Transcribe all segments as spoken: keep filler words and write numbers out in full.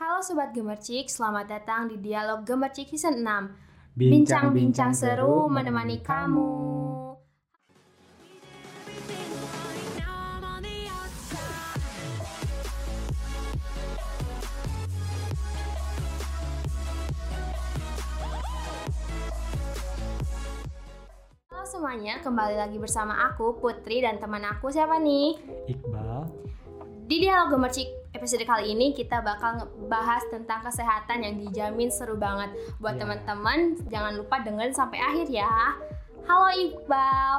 Halo Sobat Gemercik, selamat datang di Dialog Gemercik Season enam. Bincang-bincang seru menemani kamu. Halo semuanya, kembali lagi bersama aku Putri dan teman aku siapa nih? Iqbal. Di Dialog Gemercik episode kali ini kita bakal bahas tentang kesehatan yang dijamin seru banget. Buat yeah. teman-teman, jangan lupa dengerin sampai akhir ya. Halo Iqbal.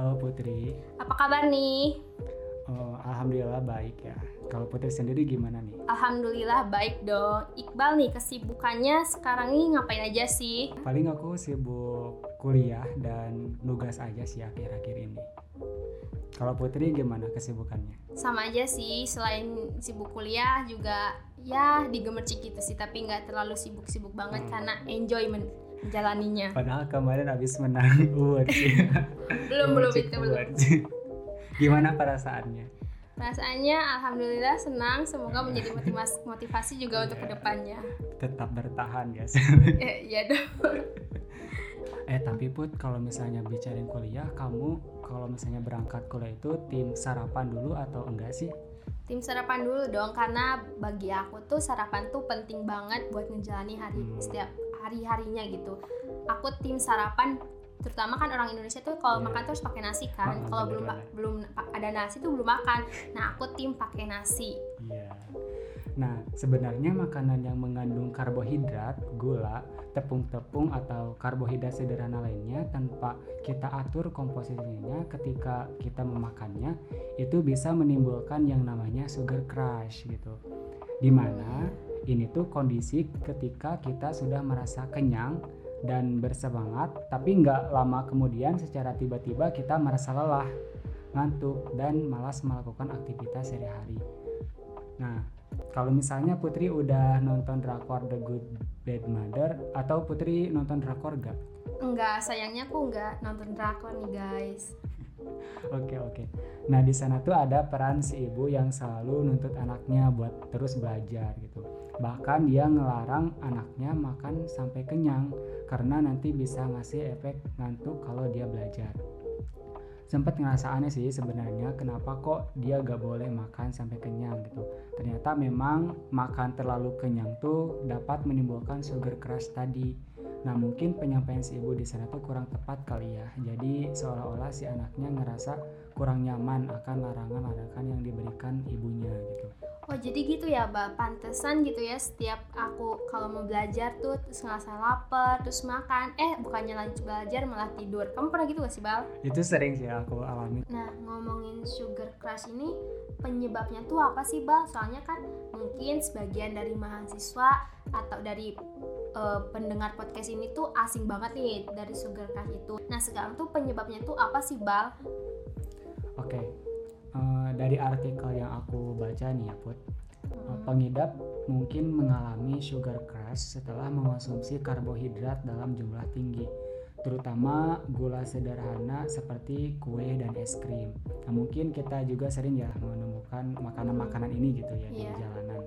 Halo Putri. Apa kabar nih? Oh, Alhamdulillah baik ya. Kalau Putri sendiri gimana nih? Alhamdulillah baik dong. Iqbal nih, kesibukannya sekarang nih ngapain aja sih? Paling aku sibuk kuliah dan nugas aja sih akhir-akhir ini. Kalau Putri gimana kesibukannya? Sama aja sih, selain sibuk kuliah juga ya digemercik gitu sih, tapi nggak terlalu sibuk-sibuk banget hmm. karena enjoy men- menjalaninya. Padahal kemarin habis menang U A D sih. belum belum itu belum. Gimana perasaannya? Perasaannya alhamdulillah senang, semoga menjadi motivasi, motivasi juga yeah. untuk kedepannya. Tetap bertahan ya. eh, iya dong. Eh tapi Put, kalau misalnya bicarain kuliah, kamu kalau misalnya berangkat kuliah itu tim sarapan dulu atau enggak sih? Tim sarapan dulu dong, karena bagi aku tuh sarapan tuh penting banget buat menjalani hari hmm. setiap hari-harinya gitu. Aku tim sarapan, terutama kan orang Indonesia tuh kalau yeah. makan terus pakai nasi kan. Kalau belum pa- belum ada nasi tuh belum makan. Nah, aku tim pakai nasi. Iya. Yeah. Nah, sebenarnya makanan yang mengandung karbohidrat, gula, tepung-tepung atau karbohidrat sederhana lainnya tanpa kita atur komposisinya ketika kita memakannya itu bisa menimbulkan yang namanya sugar crash gitu. Dimana ini tuh kondisi ketika kita sudah merasa kenyang dan bersemangat, tapi nggak lama kemudian secara tiba-tiba kita merasa lelah, ngantuk, dan malas melakukan aktivitas sehari-hari. Nah, kalau misalnya Putri udah nonton drakor The Good, Bad Mother, atau Putri nonton drakor gak? Enggak, sayangnya aku enggak nonton drakor nih guys. Oke, oke. Nah, di sana tuh ada peran si ibu yang selalu nuntut anaknya buat terus belajar gitu. Bahkan dia ngelarang anaknya makan sampai kenyang karena nanti bisa ngasih efek ngantuk kalau dia belajar. Sempat ngerasa aneh sih sebenarnya, kenapa kok dia gak boleh makan sampai kenyang gitu. Ternyata memang makan terlalu kenyang tuh dapat menimbulkan sugar crash tadi. Nah, mungkin penyampaian si ibu di sana tuh kurang tepat kali ya. Jadi seolah-olah si anaknya ngerasa kurang nyaman akan larangan-larangan yang diberikan ibunya gitu. Oh, jadi gitu ya, Mbak. Pantesan gitu ya, setiap aku kalau mau belajar tuh terus ngerasa lapar, terus makan. Eh, bukannya lanjut belajar malah tidur. Kamu pernah gitu gak sih, Bal? Itu sering sih aku alami. Nah, ngomongin sugar crash ini penyebabnya tuh apa sih, Bal? Soalnya kan mungkin sebagian dari mahasiswa atau dari uh, pendengar podcast ini tuh asing banget nih dari sugar crash itu. Nah, sekarang tuh penyebabnya tuh apa sih, Bal? Oke, okay. uh, dari artikel yang aku baca nih ya, Put, uh, pengidap mungkin mengalami sugar crash setelah mengonsumsi karbohidrat dalam jumlah tinggi, terutama gula sederhana seperti kue dan es krim. Nah, mungkin kita juga sering ya menemukan makanan-makanan ini gitu ya yeah. di jalanan.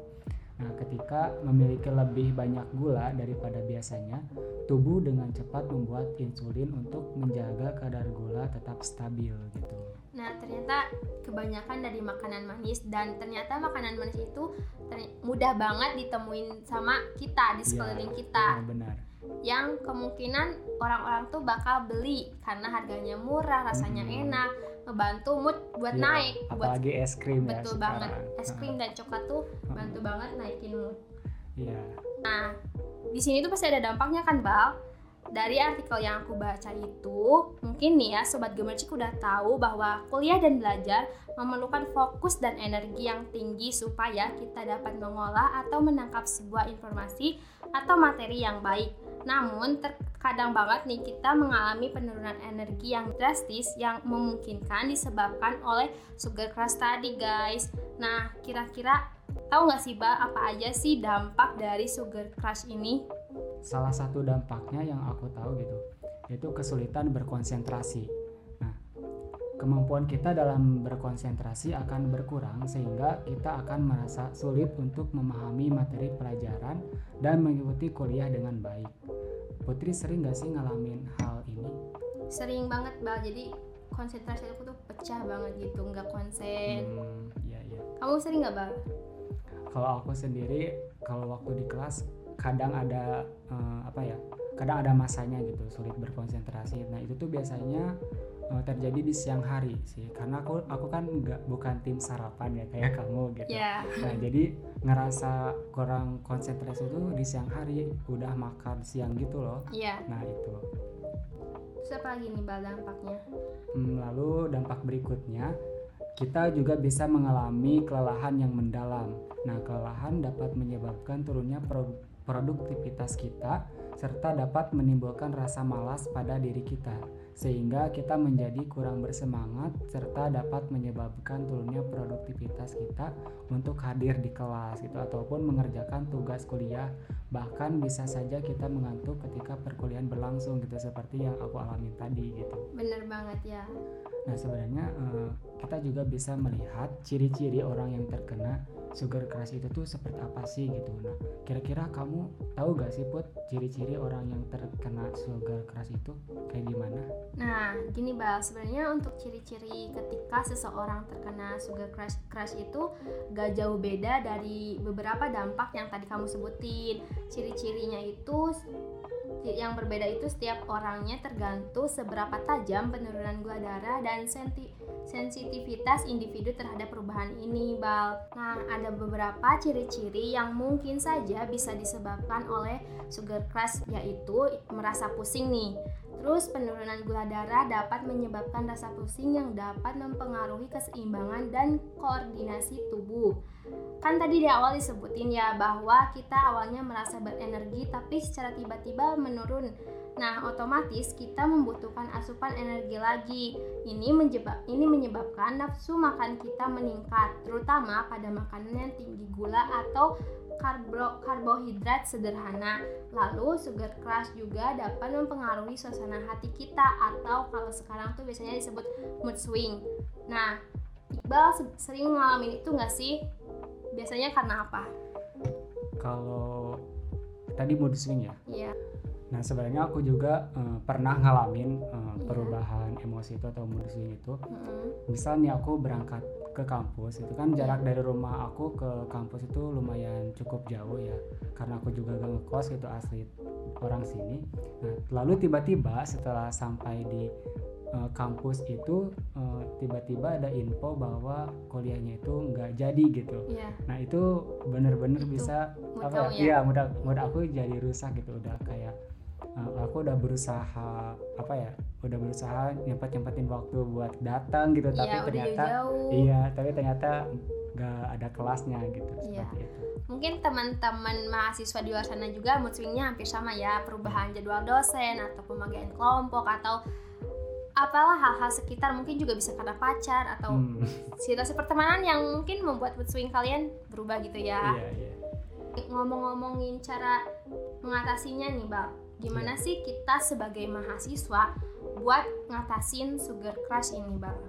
Nah, ketika memiliki lebih banyak gula daripada biasanya, tubuh dengan cepat membuat insulin untuk menjaga kadar gula tetap stabil gitu. Nah, ternyata kebanyakan dari makanan manis, dan ternyata makanan manis itu ter- mudah banget ditemuin sama kita di sekeliling yeah, kita. Ya, benar. Yang kemungkinan orang-orang tuh bakal beli karena harganya murah, rasanya hmm. enak, ngebantu mood buat yeah, naik. Apalagi buat, es krim ya. Betul banget, sekarang. Es krim dan coklat tuh bantu hmm. banget naikin mood. Iya. Yeah. Nah, di sini tuh pasti ada dampaknya kan, Bal? Dari artikel yang aku baca itu, mungkin nih ya Sobat Gemercik udah tahu bahwa kuliah dan belajar memerlukan fokus dan energi yang tinggi supaya kita dapat mengolah atau menangkap sebuah informasi atau materi yang baik. Namun terkadang banget nih kita mengalami penurunan energi yang drastis yang memungkinkan disebabkan oleh sugar crash tadi guys. Nah, kira-kira tahu nggak sih Mbak apa aja sih dampak dari sugar crash ini? Salah satu dampaknya yang aku tahu gitu, yaitu kesulitan berkonsentrasi. Nah, kemampuan kita dalam berkonsentrasi akan berkurang sehingga kita akan merasa sulit untuk memahami materi pelajaran dan mengikuti kuliah dengan baik. Putri sering gak sih ngalamin hal ini? Sering banget, Bal. Jadi konsentrasi aku tuh pecah banget gitu, gak konsen. Hmm, iya, iya. Kamu sering gak, Bal? Kalau aku sendiri, kalau waktu di kelas kadang ada eh, apa ya? kadang ada masanya gitu, sulit berkonsentrasi. Nah, itu tuh biasanya terjadi di siang hari sih, karena aku aku kan nggak bukan tim sarapan ya kayak kamu gitu. Yeah. Nah, jadi ngerasa kurang konsentrasi itu di siang hari, udah makan siang gitu loh. Yeah. Nah itu. Terus apa lagi nih, Bal, dampaknya? Hmm, lalu dampak berikutnya, kita juga bisa mengalami kelelahan yang mendalam. Nah, kelelahan dapat menyebabkan turunnya pro- produktivitas kita serta dapat menimbulkan rasa malas pada diri kita, sehingga kita menjadi kurang bersemangat serta dapat menyebabkan turunnya produktivitas kita untuk hadir di kelas gitu ataupun mengerjakan tugas kuliah, bahkan bisa saja kita mengantuk ketika perkuliahan berlangsung gitu seperti yang aku alami tadi gitu. Bener banget ya. Nah, sebenarnya eh, kita juga bisa melihat ciri-ciri orang yang terkena sugar crash itu tuh seperti apa sih gitu. Nah, kira-kira kamu tahu gak sih, Put, ciri-ciri orang yang terkena sugar crash itu kayak gimana? Nah, gini, Bal, sebenarnya untuk ciri-ciri ketika seseorang terkena sugar crash, crash itu gak jauh beda dari beberapa dampak yang tadi kamu sebutin. Ciri-cirinya itu yang berbeda itu setiap orangnya tergantung seberapa tajam penurunan gula darah dan senti- sensitivitas individu terhadap perubahan ini, Bal. Nah, ada beberapa ciri-ciri yang mungkin saja bisa disebabkan oleh sugar crash, yaitu merasa pusing nih. Terus penurunan gula darah dapat menyebabkan rasa pusing yang dapat mempengaruhi keseimbangan dan koordinasi tubuh. Kan tadi di awal disebutin ya bahwa kita awalnya merasa berenergi tapi secara tiba-tiba menurun. Nah, otomatis kita membutuhkan asupan energi lagi. Ini menyebab, ini menyebabkan nafsu makan kita meningkat, terutama pada makanan yang tinggi gula atau Karbo, karbohidrat sederhana. Lalu sugar crash juga dapat mempengaruhi suasana hati kita atau kalau sekarang tuh biasanya disebut mood swing. Nah, Iqbal sering ngalamin itu nggak sih? Biasanya karena apa? Kalau tadi mood swing ya? Iya. Yeah. Nah, sebenarnya aku juga uh, pernah ngalamin uh, perubahan yeah. emosi itu atau mood swing itu. Mm-hmm. Misal nih aku berangkat ke kampus, itu kan jarak dari rumah aku ke kampus itu lumayan cukup jauh ya, karena aku juga gak ngekos gitu, asli orang sini. Nah, lalu tiba-tiba setelah sampai di uh, kampus itu uh, tiba-tiba ada info bahwa kuliahnya itu gak jadi gitu. Yeah. Nah, itu bener-bener itu bisa apa ya, ya mudah mudah aku jadi rusak gitu, udah kayak Uh, aku udah berusaha apa ya udah berusaha nyempet-nyempetin waktu buat datang gitu, tapi ya, ternyata jauh. iya tapi ternyata nggak ada kelasnya gitu ya. Seperti itu. Mungkin teman-teman mahasiswa di luar sana juga mood swingnya hampir sama ya, perubahan jadwal dosen atau pembagian kelompok atau apalah hal-hal sekitar, mungkin juga bisa karena pacar atau hmm. situasi pertemanan yang mungkin membuat mood swing kalian berubah gitu ya. Iya, iya. Ngomong-ngomongin cara mengatasinya nih, Bal, gimana sih kita sebagai mahasiswa buat ngatasin sugar crash ini, Bang?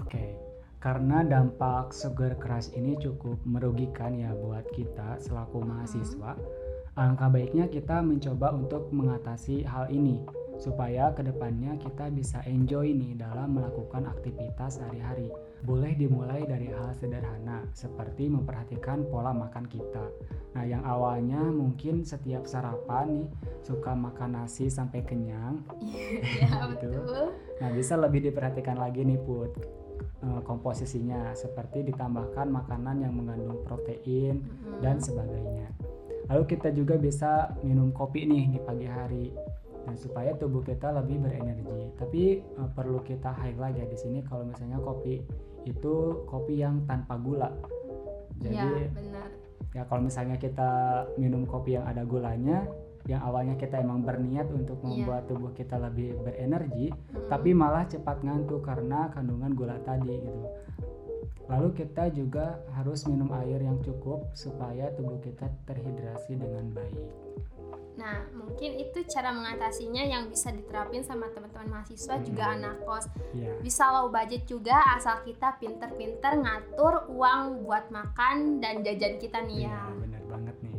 Oke, karena dampak sugar crash ini cukup merugikan ya buat kita selaku mahasiswa. Hmm. Alangkah baiknya kita mencoba untuk mengatasi hal ini supaya kedepannya kita bisa enjoy nih dalam melakukan aktivitas sehari-hari. Boleh dimulai dari hal sederhana seperti memperhatikan pola makan kita. Nah, yang awalnya mungkin setiap sarapan nih suka makan nasi sampai kenyang. Iya, gitu. Betul. Nah, bisa lebih diperhatikan lagi nih, Put, komposisinya seperti ditambahkan makanan yang mengandung protein mm-hmm. dan sebagainya. Lalu kita juga bisa minum kopi nih di pagi hari. Nah, supaya tubuh kita lebih berenergi. Tapi uh, perlu kita highlight ya di sini kalau misalnya kopi itu kopi yang tanpa gula. Jadi ya, benar. Ya kalau misalnya kita minum kopi yang ada gulanya, yang awalnya kita emang berniat untuk membuat yeah. tubuh kita lebih berenergi, hmm. tapi malah cepat ngantuk karena kandungan gula tadi gitu. Lalu kita juga harus minum air yang cukup supaya tubuh kita terhidrasi dengan baik. Nah, mungkin itu cara mengatasinya yang bisa diterapin sama teman-teman mahasiswa hmm. juga anak kos. Yeah. Bisa low budget juga asal kita pinter-pinter ngatur uang buat makan dan jajan kita nih ya. Yeah, bener banget nih.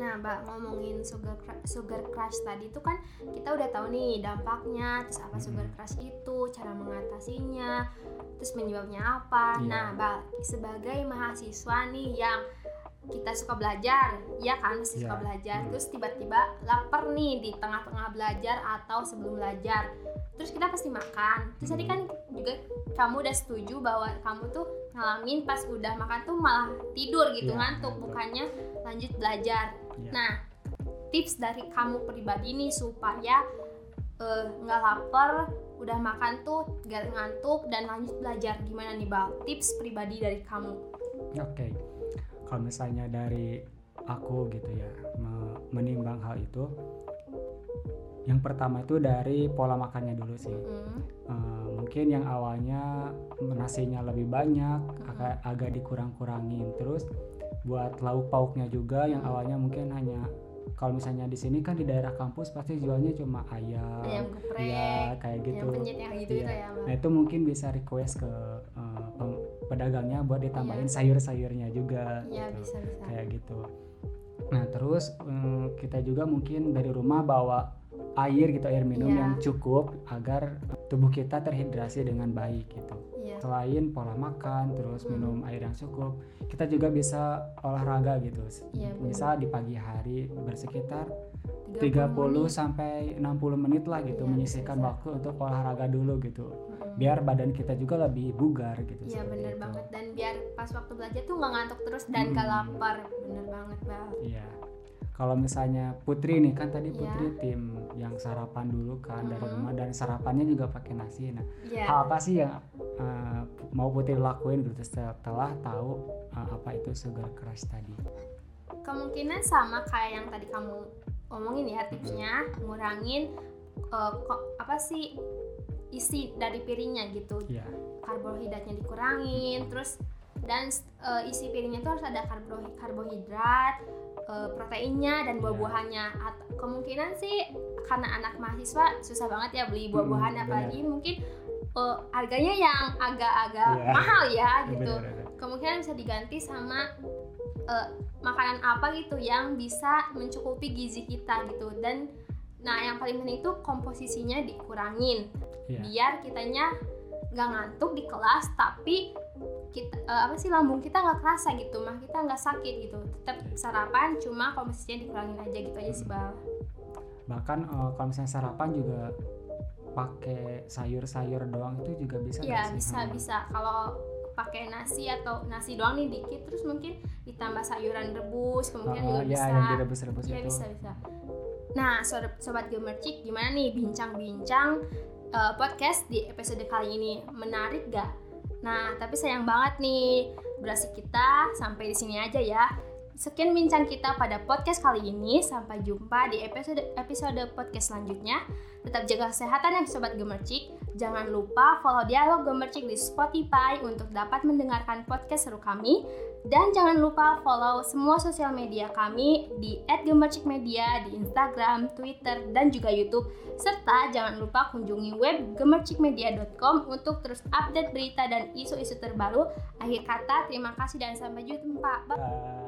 Nah, Mbak, ngomongin sugar sugar crush tadi itu kan kita udah tahu nih dampaknya, terus apa sugar crush itu, cara mengatasinya, terus penyebabnya apa. Yeah. Nah, Mbak, sebagai mahasiswa nih yang kita suka belajar, ya kan, masih yeah. suka belajar, terus tiba-tiba lapar nih di tengah-tengah belajar atau sebelum belajar, terus kita pasti makan. Terus tadi kan juga kamu udah setuju bahwa kamu tuh ngalamin pas udah makan tuh malah tidur gitu, yeah, ngantuk, bukannya lanjut belajar. Yeah. Nah, tips dari kamu pribadi nih supaya uh, nggak lapar, udah makan tuh nggak ngantuk dan lanjut belajar, gimana nih Bal? Tips pribadi dari kamu. Oke. Okay. Kalau misalnya dari aku gitu ya, menimbang hal itu, yang pertama itu dari pola makannya dulu sih. Mm. Uh, mungkin yang awalnya nasinya lebih banyak, mm. agak, agak dikurang-kurangin. Terus buat lauk pauknya juga, yang awalnya mungkin hanya, kalau misalnya di sini kan di daerah kampus pasti jualnya cuma ayam, ayam geprek, ya kayak gitu. Ayam penyet yang gitu ya. Itu ya. Nah itu mungkin bisa request ke uh, pedagangnya buat ditambahin yeah. sayur-sayurnya juga yeah, gitu. Bisa-bisa. Kayak gitu. Nah terus um, kita juga mungkin dari rumah bawa air gitu, air minum yeah. yang cukup agar tubuh kita terhidrasi dengan baik gitu. Yeah. Selain pola makan, terus mm. minum air yang cukup, kita juga bisa olahraga gitu. Yeah, misal di pagi hari bersekitar tiga puluh sampai enam puluh menit lah gitu, yeah, menyisihkan bisa. Waktu untuk olahraga dulu gitu. Biar badan kita juga lebih bugar gitu. Iya benar banget, dan biar pas waktu belajar tuh nggak ngantuk terus dan nggak hmm. lapar. Benar banget Bang. Iya. Kalau misalnya Putri nih kan tadi Putri ya. tim yang sarapan dulu kan hmm. dari rumah dan sarapannya juga pakai nasi. Nah, ya. hal apa sih yang uh, mau Putri lakuin gitu setelah tahu uh, apa itu sugar crush tadi? Kemungkinan sama kayak yang tadi kamu omongin ya, tipsnya ngurangin uh, ko- apa sih isi dari piringnya gitu, yeah. karbohidratnya dikurangin, terus dan uh, isi piringnya itu harus ada karboh- karbohidrat, uh, proteinnya dan buah-buahannya. At- kemungkinan sih karena anak mahasiswa susah banget ya beli buah-buahan, hmm, apalagi bener. mungkin uh, harganya yang agak-agak yeah. mahal ya gitu. Bener, bener. Kemungkinan bisa diganti sama uh, makanan apa gitu yang bisa mencukupi gizi kita gitu. Dan nah yang paling penting itu komposisinya dikurangin yeah. biar kitanya nggak ngantuk di kelas, tapi kita uh, apa sih lambung kita nggak kerasa gitu, mah kita nggak sakit gitu. Tetap sarapan, cuma komposisinya dikurangin aja gitu aja sih Bal. Bahkan uh, kalau misalnya sarapan juga pakai sayur-sayur doang itu juga bisa ya yeah, bisa sama? Bisa kalau pakai nasi atau nasi doang nih dikit, terus mungkin ditambah sayuran rebus kemungkinan oh, juga ya, bisa yang direbus-rebus ya, itu bisa bisa. Nah, Sobat Gemercik, gimana nih bincang-bincang uh, podcast di episode kali ini? Menarik gak? Nah, tapi sayang banget nih durasi kita sampai di sini aja ya. Sekian bincang kita pada podcast kali ini. Sampai jumpa di episode episode podcast selanjutnya. Tetap jaga kesehatan ya Sobat Gemercik. Jangan lupa follow Dialog Gemercik di Spotify untuk dapat mendengarkan podcast seru kami. Dan jangan lupa follow semua sosial media kami di et gemercikmedia di Instagram, Twitter, dan juga YouTube. Serta jangan lupa kunjungi web gemercikmedia dot com untuk terus update berita dan isu-isu terbaru. Akhir kata, terima kasih dan sampai jumpa. Bye.